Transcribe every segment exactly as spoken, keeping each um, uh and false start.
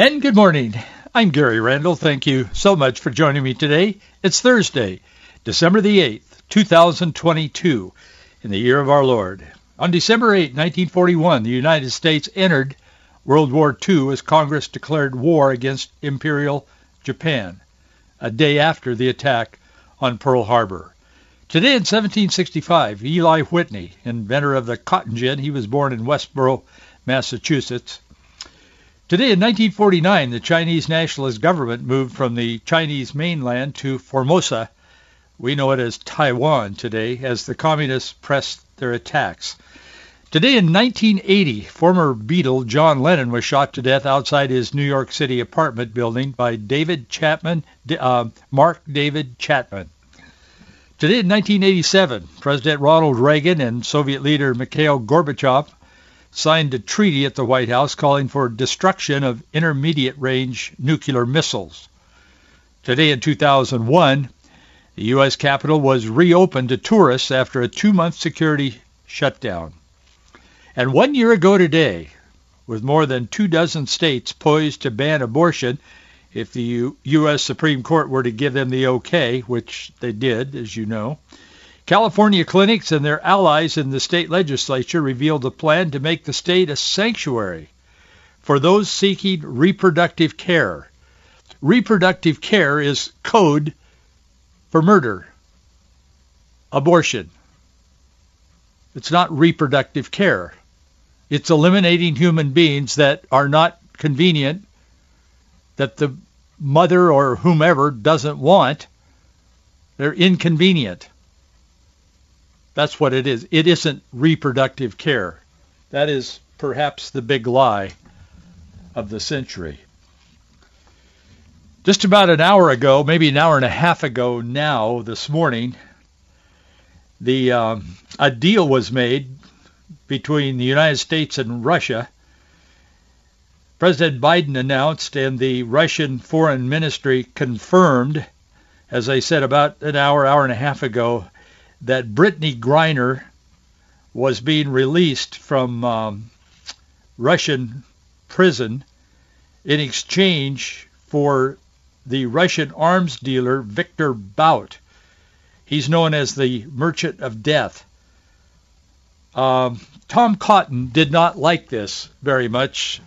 And good morning. I'm Gary Randall. Thank you so much for joining me today. It's Thursday, December the eighth, two thousand twenty-two, in the year of our Lord. On December eighth, nineteen forty-one, the United States entered World War Two as Congress declared war against Imperial Japan, a day after the attack on Pearl Harbor. Today in seventeen sixty-five, Eli Whitney, inventor of the cotton gin, he was born in Westborough, Massachusetts. Today in nineteen forty-nine, the Chinese nationalist government moved from the Chinese mainland to Formosa, we know it as Taiwan today, as the communists pressed their attacks. Today in nineteen eighty, former Beatle John Lennon was shot to death outside his New York City apartment building by David Chapman, uh, Mark David Chapman. Today in nineteen eighty-seven, President Ronald Reagan and Soviet leader Mikhail Gorbachev signed a treaty at the White House calling for destruction of intermediate-range nuclear missiles. Today in two thousand one, the U S Capitol was reopened to tourists after a two-month security shutdown. And one year ago today, with more than two dozen states poised to ban abortion if the U- U.S. Supreme Court were to give them the okay, which they did, as you know, California clinics and their allies in the state legislature revealed a plan to make the state a sanctuary for those seeking reproductive care. Reproductive care is code for murder, abortion. It's not reproductive care. It's eliminating human beings that are not convenient, that the mother or whomever doesn't want. They're inconvenient. That's what it is. It isn't reproductive care. That is perhaps the big lie of the century. Just about an hour ago, maybe an hour and a half ago now, this morning, the um, a deal was made between the United States and Russia. President Biden announced and the Russian Foreign Ministry confirmed, as I said about an hour, hour and a half ago, that Brittney Griner was being released from um, Russian prison in exchange for the Russian arms dealer Viktor Bout. He's known as the Merchant of Death. Um, Tom Cotton did not like this very much.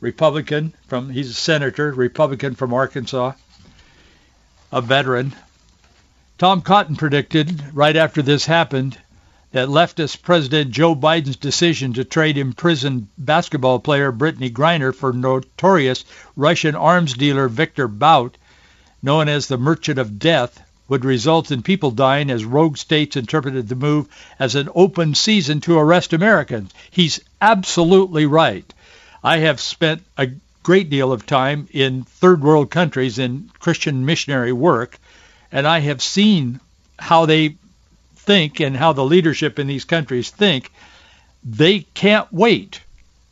Republican from, he's a senator, Republican from Arkansas, a veteran. Tom Cotton predicted right after this happened that leftist President Joe Biden's decision to trade imprisoned basketball player Brittney Griner for notorious Russian arms dealer Viktor Bout, known as the Merchant of Death, would result in people dying as rogue states interpreted the move as an open season to arrest Americans. He's absolutely right. I have spent a great deal of time in third world countries in Christian missionary work, and I have seen how they think and how the leadership in these countries think. They can't wait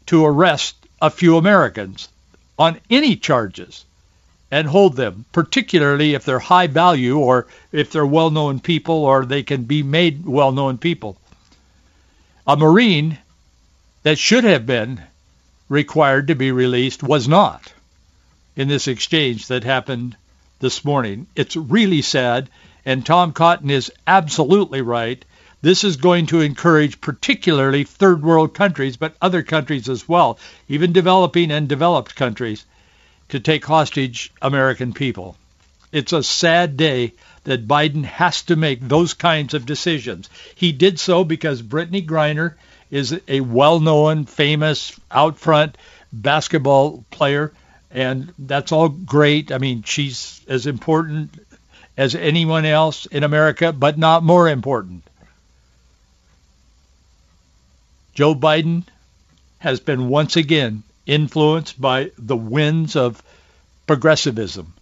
to arrest a few Americans on any charges and hold them, particularly if they're high value or if they're well-known people or they can be made well-known people. A Marine that should have been required to be released was not in this exchange that happened this morning. It's really sad, and Tom Cotton is absolutely right. This is going to encourage particularly third world countries, but other countries as well, even developing and developed countries, to take hostage American people. It's a sad day that Biden has to make those kinds of decisions. He did so because Brittney Griner is a well-known, famous, out-front basketball player. And that's all great. I mean, she's as important as anyone else in America, but not more important. Joe Biden has been once again influenced by the winds of progressivism.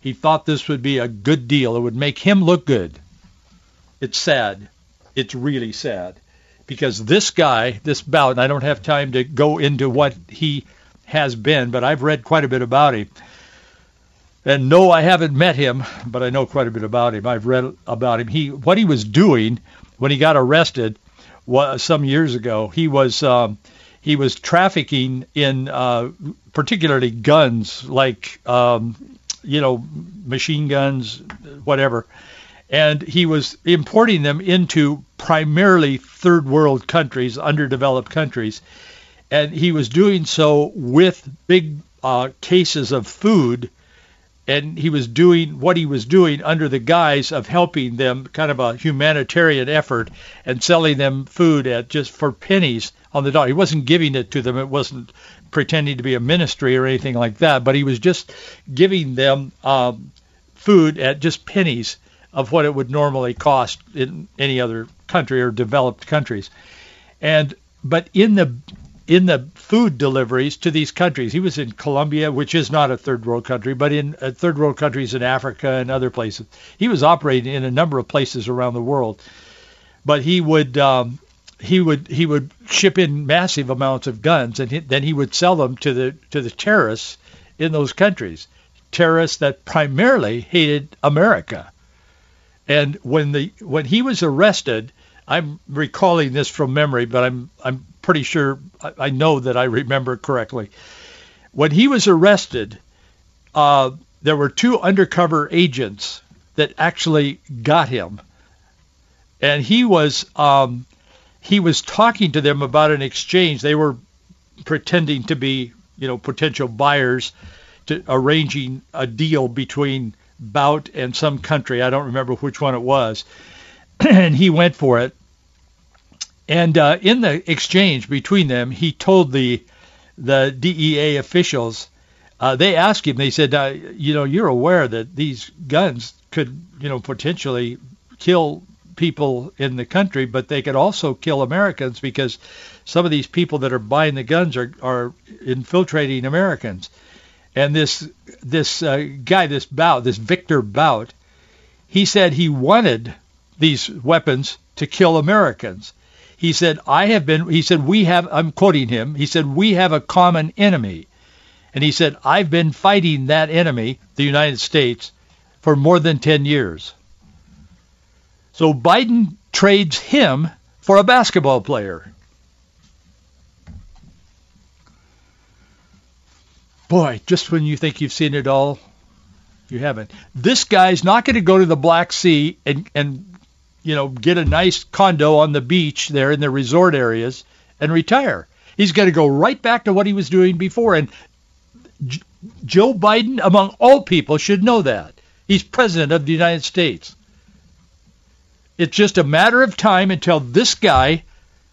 He thought this would be a good deal. It would make him look good. It's sad. It's really sad. Because this guy, this Bout, and I don't have time to go into what he has been, but I've read quite a bit about him. And no, I haven't met him, but I know quite a bit about him. I've read about him. He, what he was doing when he got arrested was, some years ago, he was um, he was trafficking in uh, particularly guns, like um, you know, machine guns, whatever, and he was importing them into primarily third world countries, underdeveloped countries, and he was doing so with big uh, cases of food. And he was doing what he was doing under the guise of helping them, kind of a humanitarian effort, and selling them food at just for pennies on the dollar. He wasn't giving it to them. It wasn't pretending to be a ministry or anything like that. But he was just giving them um, food at just pennies of what it would normally cost in any other country or developed countries. And but in the in the food deliveries to these countries. He was in Colombia, which is not a third world country, but in uh, third world countries in Africa and other places. He was operating in a number of places around the world, but he would um, he would he would ship in massive amounts of guns, and he, then he would sell them to the to the terrorists in those countries, terrorists that primarily hated America. And when the when he was arrested, I'm recalling this from memory, but I'm I'm pretty sure I know that I remember correctly. When he was arrested, uh, there were two undercover agents that actually got him, and he was um, he was talking to them about an exchange. They were pretending to be, you know, potential buyers, to arranging a deal between Bout and some country. I don't remember which one it was, and he went for it. And uh, in the exchange between them, he told the the D E A officials, uh, they asked him, they said, uh, you know, you're aware that these guns could, you know, potentially kill people in the country, but they could also kill Americans because some of these people that are buying the guns are, are infiltrating Americans. And this this uh, guy, this Bout, this Viktor Bout, he said he wanted these weapons to kill Americans. He said, I have been, he said, we have, I'm quoting him, he said, we have a common enemy. And he said, I've been fighting that enemy, the United States, for more than ten years. So Biden trades him for a basketball player. Boy, just when you think you've seen it all, you haven't. This guy's not going to go to the Black Sea and, and, you know, get a nice condo on the beach there in the resort areas and retire. He's going to go right back to what he was doing before. And J- Joe Biden, among all people, should know that. He's president of the United States. It's just a matter of time until this guy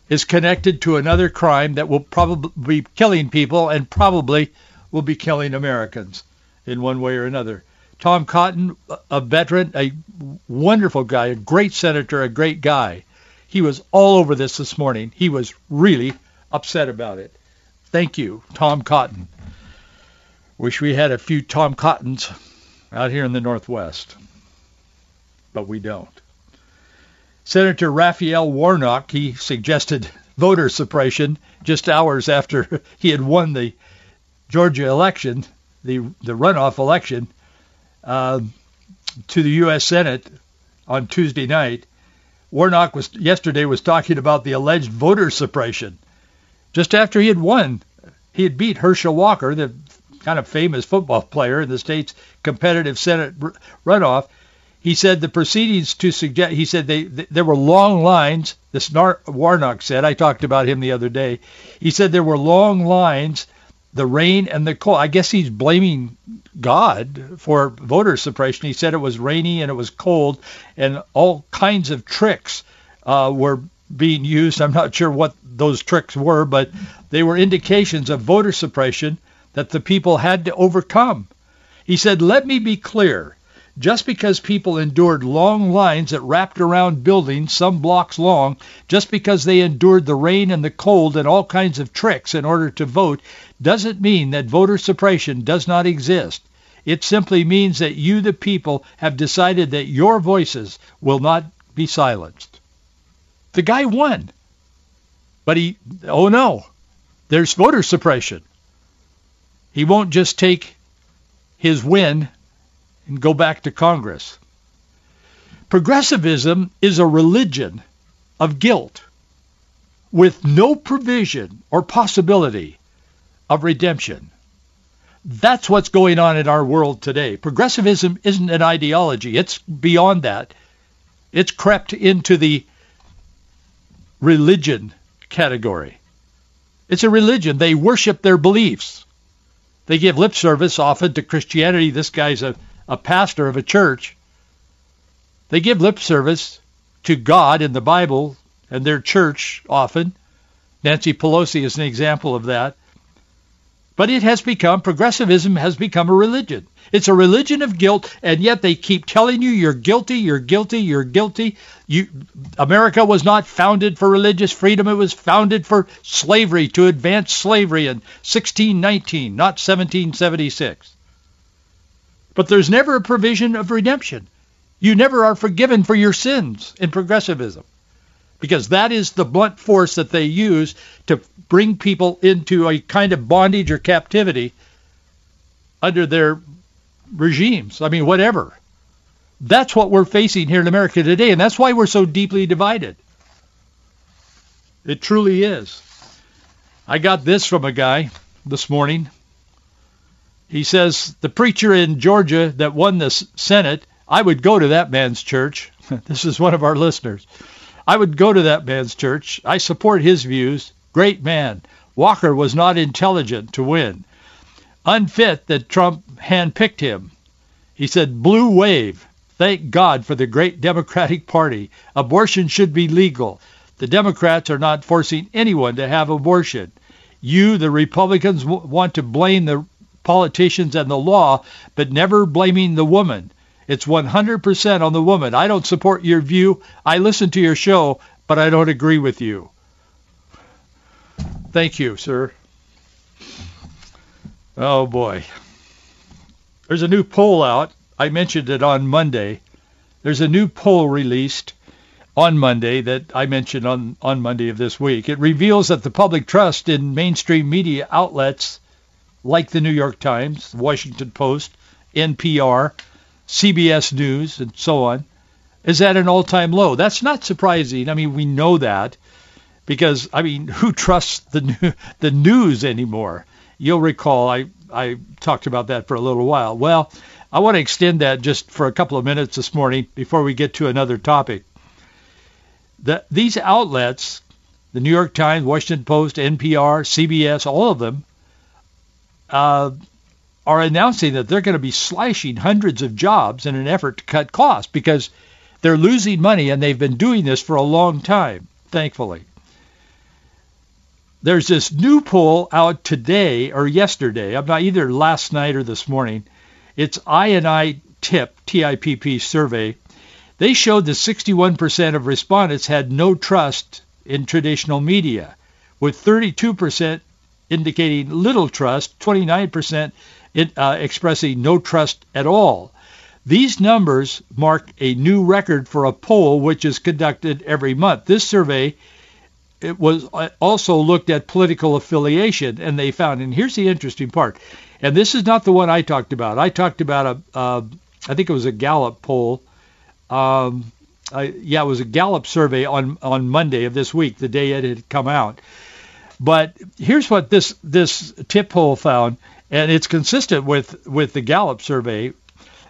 is connected to another crime that will probably be killing people and probably will be killing Americans in one way or another. Tom Cotton, a veteran, a wonderful guy, a great senator, a great guy. He was all over this this morning. He was really upset about it. Thank you, Tom Cotton. Wish we had a few Tom Cottons out here in the Northwest, but we don't. Senator Raphael Warnock, he suggested voter suppression just hours after he had won the Georgia election, the, the runoff election, Uh, to the U S Senate on Tuesday night. Warnock was yesterday was talking about the alleged voter suppression just after he had won. He had beat Herschel Walker, the kind of famous football player in the state's competitive Senate r- runoff. He said the proceedings to suggest, he said they, th- there were long lines. This Nar- Warnock said, I talked about him the other day. He said there were long lines, the rain and the cold. I guess he's blaming God for voter suppression. He said it was rainy and it was cold and all kinds of tricks uh, were being used. I'm not sure what those tricks were, but they were indications of voter suppression that the people had to overcome. He said, let me be clear. just because people endured long lines that wrapped around buildings some blocks long, just because they endured the rain and the cold and all kinds of tricks in order to vote, doesn't mean that voter suppression does not exist. It simply means that you, the people, have decided that your voices will not be silenced. The guy won. But he, oh no, there's voter suppression. He won't just take his win and go back to Congress. Progressivism is a religion of guilt with no provision or possibility of redemption. That's what's going on in our world today. Progressivism isn't an ideology. It's beyond that. It's crept into the religion category. It's a religion. They worship their beliefs. They give lip service often to Christianity. This guy's a a pastor of a church. They give lip service to God in the Bible and their church often. Nancy Pelosi is an example of that. But it has become, progressivism has become a religion. It's a religion of guilt, and yet they keep telling you you're guilty, you're guilty, you're guilty. You, America was not founded for religious freedom. It was founded for slavery, to advance slavery in sixteen nineteen, not seventeen seventy-six. But there's never a provision of redemption. You never are forgiven for your sins in progressivism, because that is the blunt force that they use to bring people into a kind of bondage or captivity under their regimes. I mean, whatever. That's what we're facing here in America today, and that's why we're so deeply divided. It truly is. I got this from a guy this morning. He says, the preacher in Georgia that won the Senate, I would go to that man's church. This is one of our listeners. I would go to that man's church. I support his views. Great man. Walker was not intelligent to win. Unfit that Trump handpicked him. He said, blue wave. Thank God for the great Democratic Party. Abortion should be legal. The Democrats are not forcing anyone to have abortion. You, the Republicans, w- want to blame the politicians and the law, but never blaming the woman. It's one hundred percent on the woman. I don't support your view. I listen to your show, but I don't agree with you. Thank you, sir. Oh, boy. There's a new poll out. I mentioned it on Monday. There's a new poll released on Monday that I mentioned on, on Monday of this week. It reveals that the public trust in mainstream media outlets like the New York Times, the Washington Post, N P R, C B S News, and so on, is at an all-time low. That's not surprising. I mean, we know that because, I mean, who trusts the the news anymore? You'll recall I, I talked about that for a little while. Well, I want to extend that just for a couple of minutes this morning before we get to another topic. The, these outlets, the New York Times, Washington Post, N P R, C B S, all of them, Uh, are announcing that they're going to be slashing hundreds of jobs in an effort to cut costs because they're losing money, and they've been doing this for a long time, thankfully. There's this new poll out today or yesterday. I'm not either last night or this morning. It's I and I TIP, T I P P survey. They showed that sixty-one percent of respondents had no trust in traditional media, with thirty-two percent indicating little trust, twenty-nine percent in, uh, expressing no trust at all. These numbers mark a new record for a poll which is conducted every month. This survey, it was also looked at political affiliation, and they found, and here's the interesting part, and this is not the one I talked about. I talked about, a, uh, I think it was a Gallup poll. Um, I, yeah, it was a Gallup survey on, on Monday of this week, the day it had come out. But here's what this this TIP poll found, and it's consistent with, with the Gallup survey,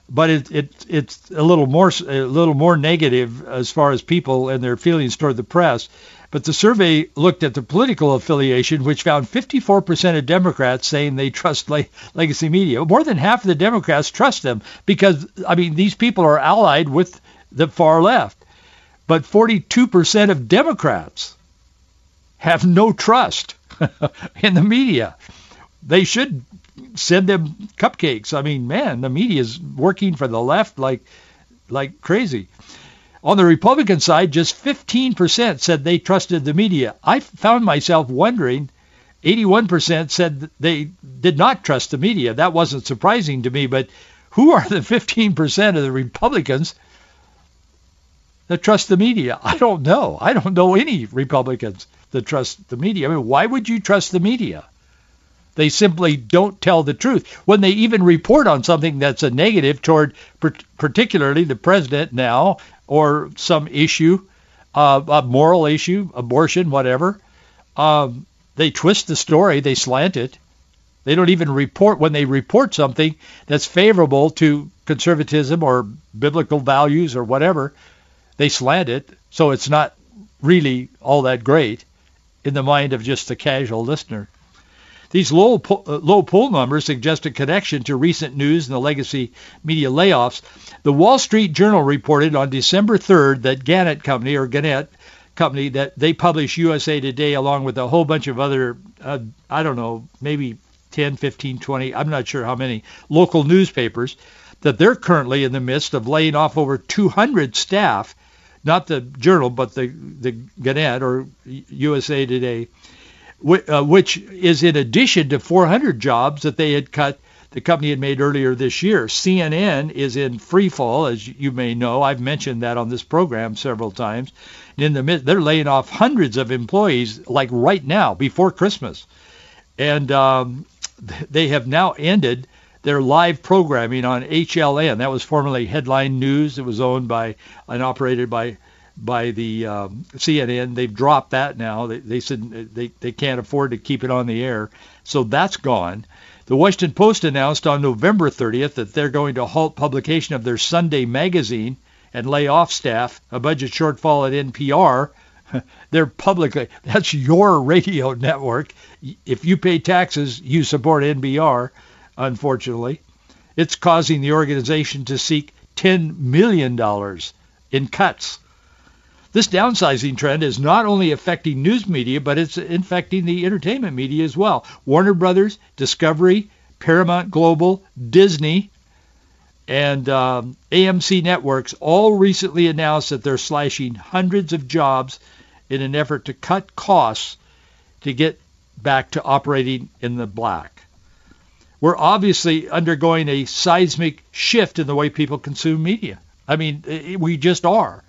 but it, it it's a little more a little more negative as far as people and their feelings toward the press. But the survey looked at the political affiliation, which found fifty-four percent of Democrats saying they trust le- legacy media. More than half of the Democrats trust them because, I mean, these people are allied with the far left. But forty-two percent of Democrats have no trust in the media. They should send them cupcakes. I mean, man, the media is working for the left like like crazy. On the Republican side, just fifteen percent said they trusted the media. I found myself wondering, eighty-one percent said they did not trust the media. That wasn't surprising to me, but who are the fifteen percent of the Republicans that trust the media? I don't know. I don't know any Republicans that trust the media. I mean, why would you trust the media? They simply don't tell the truth. When they even report on something that's a negative toward particularly the president now or some issue, uh, a moral issue, abortion, whatever, um, they twist the story. They slant it. They don't even report when they report something that's favorable to conservatism or biblical values or whatever. They slant it. So it's not really all that great in the mind of just a casual listener. These low, po- low poll numbers suggest a connection to recent news and the legacy media layoffs. The Wall Street Journal reported on December third that Gannett Company or Gannett Company that they publish U S A Today along with a whole bunch of other, uh, I don't know, maybe ten, fifteen, twenty, I'm not sure how many, local newspapers, that they're currently in the midst of laying off over two hundred staff, not the Journal, but the, the Gannett or U S A Today, wh- uh, which is in addition to four hundred jobs that they had cut, the company had made earlier this year. C N N is in free fall, as you may know. I've mentioned that on this program several times. And in the mid- they're laying off hundreds of employees, like right now, before Christmas. And um, they have now ended their live programming on H L N. That was formerly Headline News. It was owned by and operated by by the um, C N N. They've dropped that now. They, they said they, they can't afford to keep it on the air. So that's gone. The Washington Post announced on November thirtieth that they're going to halt publication of their Sunday magazine and lay off staff, a budget shortfall at N P R. They're publicly, that's your radio network. If you pay taxes, you support N P R, unfortunately. It's causing the organization to seek ten million dollars in cuts. This downsizing trend is not only affecting news media, but it's affecting the entertainment media as well. Warner Brothers, Discovery, Paramount Global, Disney, and um, A M C Networks all recently announced that they're slashing hundreds of jobs in an effort to cut costs to get back to operating in the black. We're obviously undergoing a seismic shift in the way people consume media. I mean, it, we just are.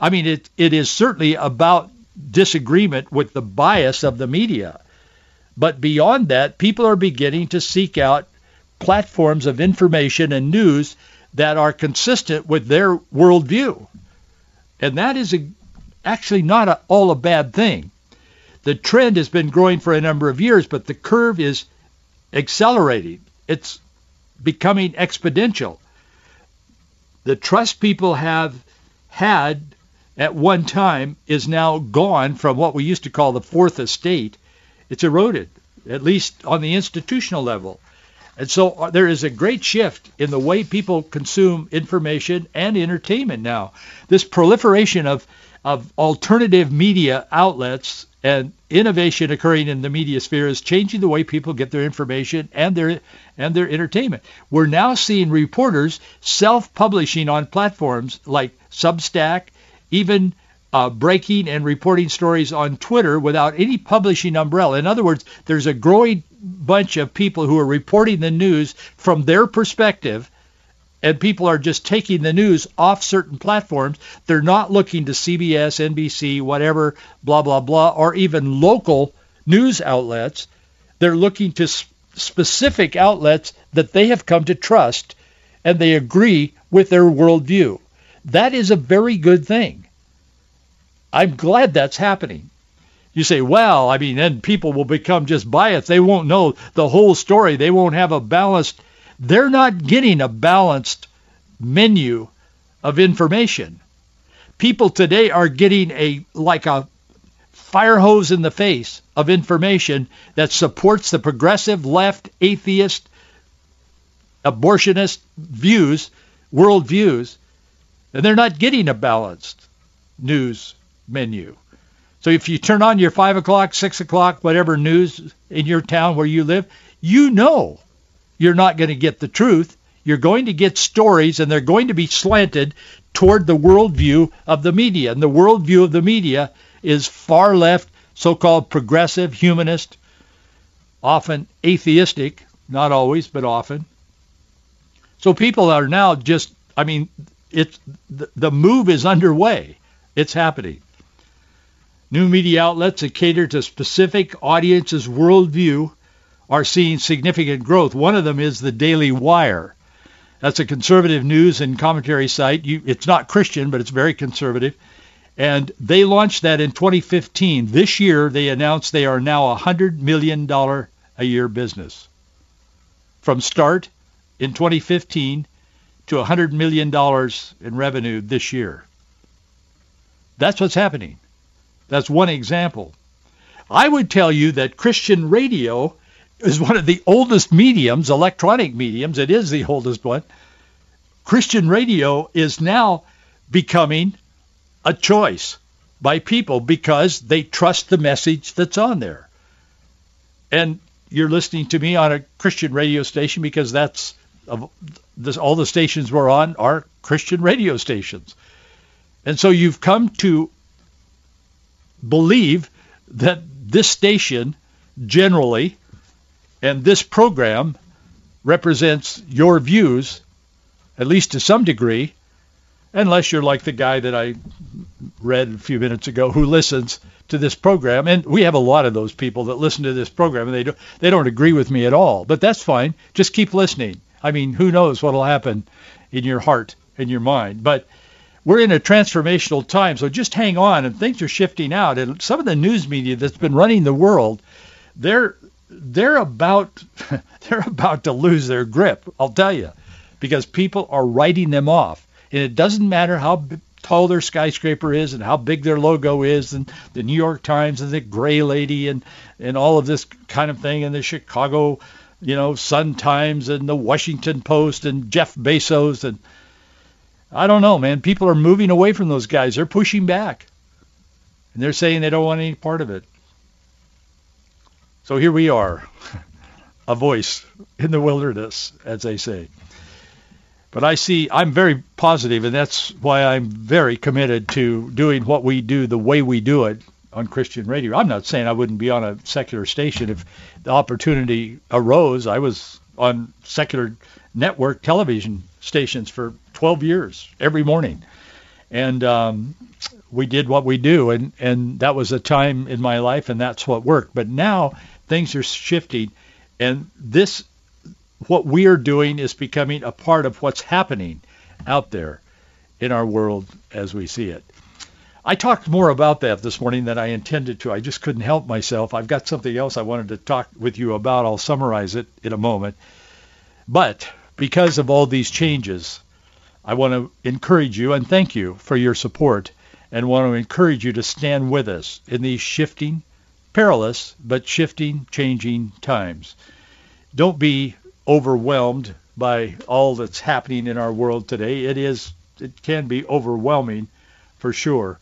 I mean, it it is certainly about disagreement with the bias of the media. But beyond that, people are beginning to seek out platforms of information and news that are consistent with their worldview. And that is a, actually not a, all a bad thing. The trend has been growing for a number of years, but the curve is accelerating. It's becoming exponential. The trust people have had at one time is now gone from what we used to call the fourth estate. It's eroded, at least on the institutional level. And so there is a great shift in the way people consume information and entertainment now. This proliferation of, of alternative media outlets and innovation occurring in the media sphere is changing the way people get their information and their and their entertainment. We're now seeing reporters self-publishing on platforms like Substack, even uh, breaking and reporting stories on Twitter without any publishing umbrella. In other words, there's a growing bunch of people who are reporting the news from their perspective, and people are just taking the news off certain platforms. They're not looking to C B S, N B C, whatever, blah, blah, blah, or even local news outlets. They're looking to sp- specific outlets that they have come to trust, and they agree with their worldview. That is a very good thing. I'm glad that's happening. You say, well, I mean, then people will become just biased. They won't know the whole story. They won't have a balanced. They're not getting a balanced menu of information. People today are getting a like a fire hose in the face of information that supports the progressive, left, atheist, abortionist views, worldviews, and they're not getting a balanced news menu. So if you turn on your five o'clock, six o'clock, whatever news in your town where you live, you know you're not going to get the truth. You're going to get stories, and they're going to be slanted toward the worldview of the media. And the worldview of the media is far left, so-called progressive, humanist, often atheistic, not always, but often. So people are now just, I mean, it's the, the move is underway. It's happening. New media outlets that cater to specific audiences' worldview are seeing significant growth. One of them is the Daily Wire. That's a conservative news and commentary site. You, it's not Christian, but it's very conservative. And they launched that in twenty fifteen. This year, they announced they are now a one hundred million dollars a year business. From start in twenty fifteen to one hundred million dollars in revenue this year. That's what's happening. That's one example. I would tell you that Christian radio is one of the oldest mediums, electronic mediums. It is the oldest one. Christian radio is now becoming a choice by people because they trust the message that's on there. And you're listening to me on a Christian radio station because that's of this, all the stations we're on are Christian radio stations. And so you've come to believe that this station generally and this program represents your views, at least to some degree, unless you're like the guy that I read a few minutes ago who listens to this program. And we have a lot of those people that listen to this program, and they, do, they don't agree with me at all. But that's fine. Just keep listening. I mean, who knows what will happen in your heart and your mind. But we're in a transformational time, so just hang on, and things are shifting out. And some of the news media that's been running the world, they're they're about they're about to lose their grip, I'll tell you, because people are writing them off. And it doesn't matter how b- tall their skyscraper is and how big their logo is and the New York Times and the Gray Lady and, and all of this kind of thing and the Chicago, you know, Sun-Times and the Washington Post and Jeff Bezos. And I don't know, man. People are moving away from those guys. They're pushing back. And they're saying they don't want any part of it. So here we are, a voice in the wilderness, as they say. But I see, I'm very positive, and that's why I'm very committed to doing what we do the way we do it on Christian radio. I'm not saying I wouldn't be on a secular station if the opportunity arose. I was on secular network television stations for twelve years every morning. And um, we did what we do, and, and that was a time in my life, and that's what worked. But now things are shifting, and this what we are doing is becoming a part of what's happening out there in our world as we see it. I talked more about that this morning than I intended to. I just couldn't help myself. I've got something else I wanted to talk with you about. I'll summarize it in a moment. But because of all these changes, I want to encourage you and thank you for your support, and want to encourage you to stand with us in these shifting, perilous, but shifting, changing times. Don't be overwhelmed by all that's happening in our world today. It is, it can be overwhelming for sure.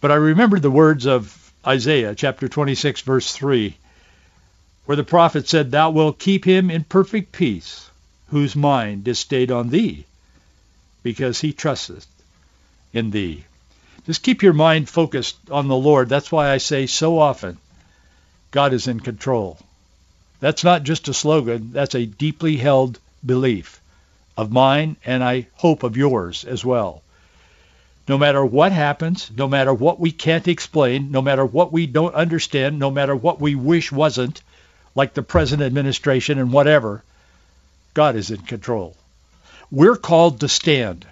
But I remember the words of Isaiah chapter twenty-six, verse three, where the prophet said, "Thou wilt keep him in perfect peace, whose mind is stayed on thee, because he trusteth in thee." Just keep your mind focused on the Lord. That's why I say so often, God is in control. That's not just a slogan. That's a deeply held belief of mine, and I hope of yours as well. No matter what happens, no matter what we can't explain, no matter what we don't understand, no matter what we wish wasn't, like the present administration and whatever, God is in control. We're called to stand.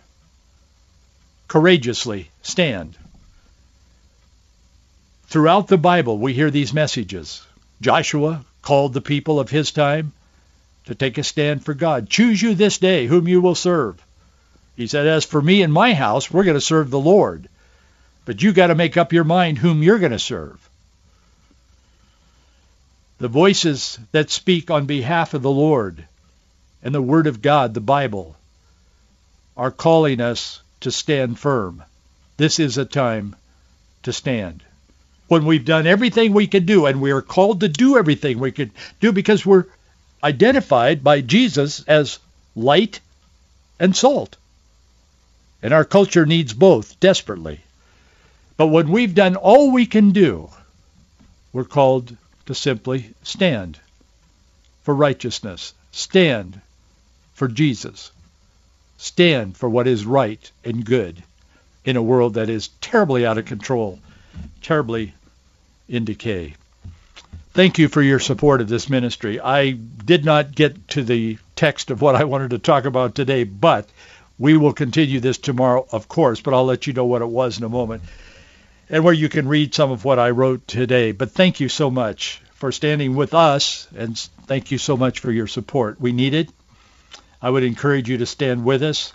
Courageously stand. Throughout the Bible, we hear these messages. Joshua called the people of his time to take a stand for God. Choose you this day whom you will serve. He said, as for me and my house, we're going to serve the Lord. But you got to make up your mind whom you're going to serve. The voices that speak on behalf of the Lord and the Word of God, the Bible, are calling us to stand firm. This is a time to stand. When we've done everything we could do, and we are called to do everything we could do because we're identified by Jesus as light and salt. And our culture needs both desperately. But when we've done all we can do, we're called to simply stand for righteousness, stand for Jesus, stand for what is right and good in a world that is terribly out of control, terribly in decay. Thank you for your support of this ministry. I did not get to the text of what I wanted to talk about today, but we will continue this tomorrow, of course, but I'll let you know what it was in a moment and where you can read some of what I wrote today. But thank you so much for standing with us, and thank you so much for your support. We need it. I would encourage you to stand with us.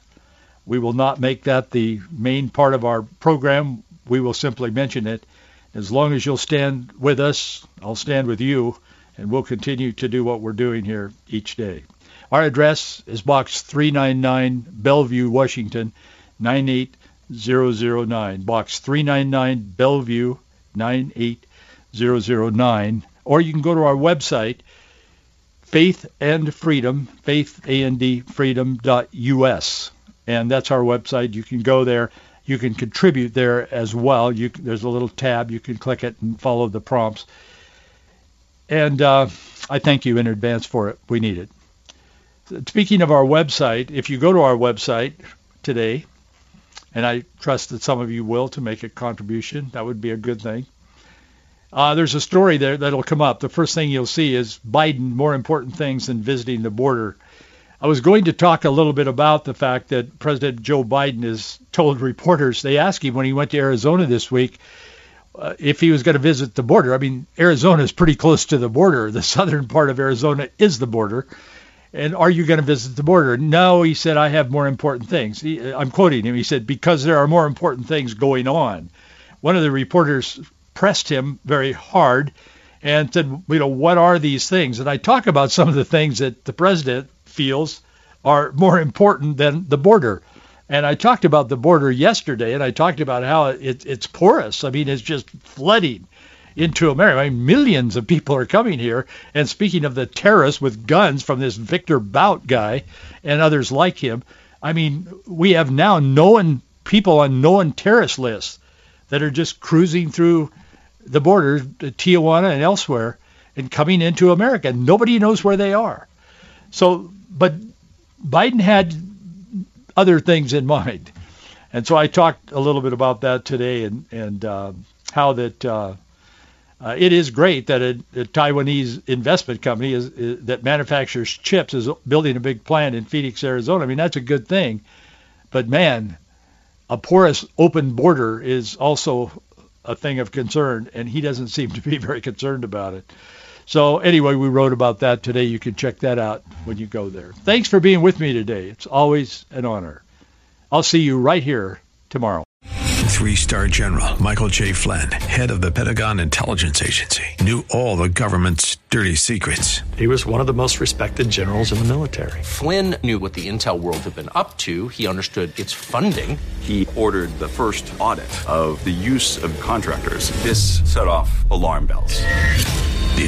We will not make that the main part of our program. We will simply mention it. As long as you'll stand with us, I'll stand with you, and we'll continue to do what we're doing here each day. Our address is Box three ninety-nine, Bellevue, Washington, nine eight zero zero nine. Box three ninety-nine, Bellevue, nine eight zero zero nine. Or you can go to our website, Faith and Freedom, faith and freedom dot u s. And that's our website. You can go there. You can contribute there as well. You, there's a little tab. You can click it and follow the prompts. And uh, I thank you in advance for it. We need it. Speaking of our website, if you go to our website today, and I trust that some of you will to make a contribution, that would be a good thing. Uh, there's a story there that'll come up. The first thing you'll see is Biden, more important things than visiting the border. I was going to talk a little bit about the fact that President Joe Biden has told reporters, they asked him when he went to Arizona this week, uh, if he was going to visit the border. I mean, Arizona is pretty close to the border. The southern part of Arizona is the border. And are you going to visit the border? No, he said, I have more important things. He, I'm quoting him. He said, because there are more important things going on. One of the reporters pressed him very hard and said, you know, what are these things? And I talk about some of the things that the president feels are more important than the border. And I talked about the border yesterday, and I talked about how it, it's porous. I mean, it's just flooding into America. I mean, millions of people are coming here. And speaking of the terrorists with guns from this Viktor Bout guy and others like him, I mean, we have now known people on known terrorist lists that are just cruising through the border, Tijuana and elsewhere, and coming into America. Nobody knows where they are. So, but Biden had other things in mind. And so I talked a little bit about that today and, and uh, how that... Uh, Uh, it is great that a, a Taiwanese investment company is, is, that manufactures chips is building a big plant in Phoenix, Arizona. I mean, that's a good thing. But, man, a porous open border is also a thing of concern, and he doesn't seem to be very concerned about it. So, anyway, we wrote about that today. You can check that out when you go there. Thanks for being with me today. It's always an honor. I'll see you right here tomorrow. Three-star General Michael J. Flynn, head of the Pentagon Intelligence Agency, knew all the government's dirty secrets. He was one of the most respected generals in the military. Flynn knew what the intel world had been up to. He understood its funding. He ordered the first audit of the use of contractors. This set off alarm bells. The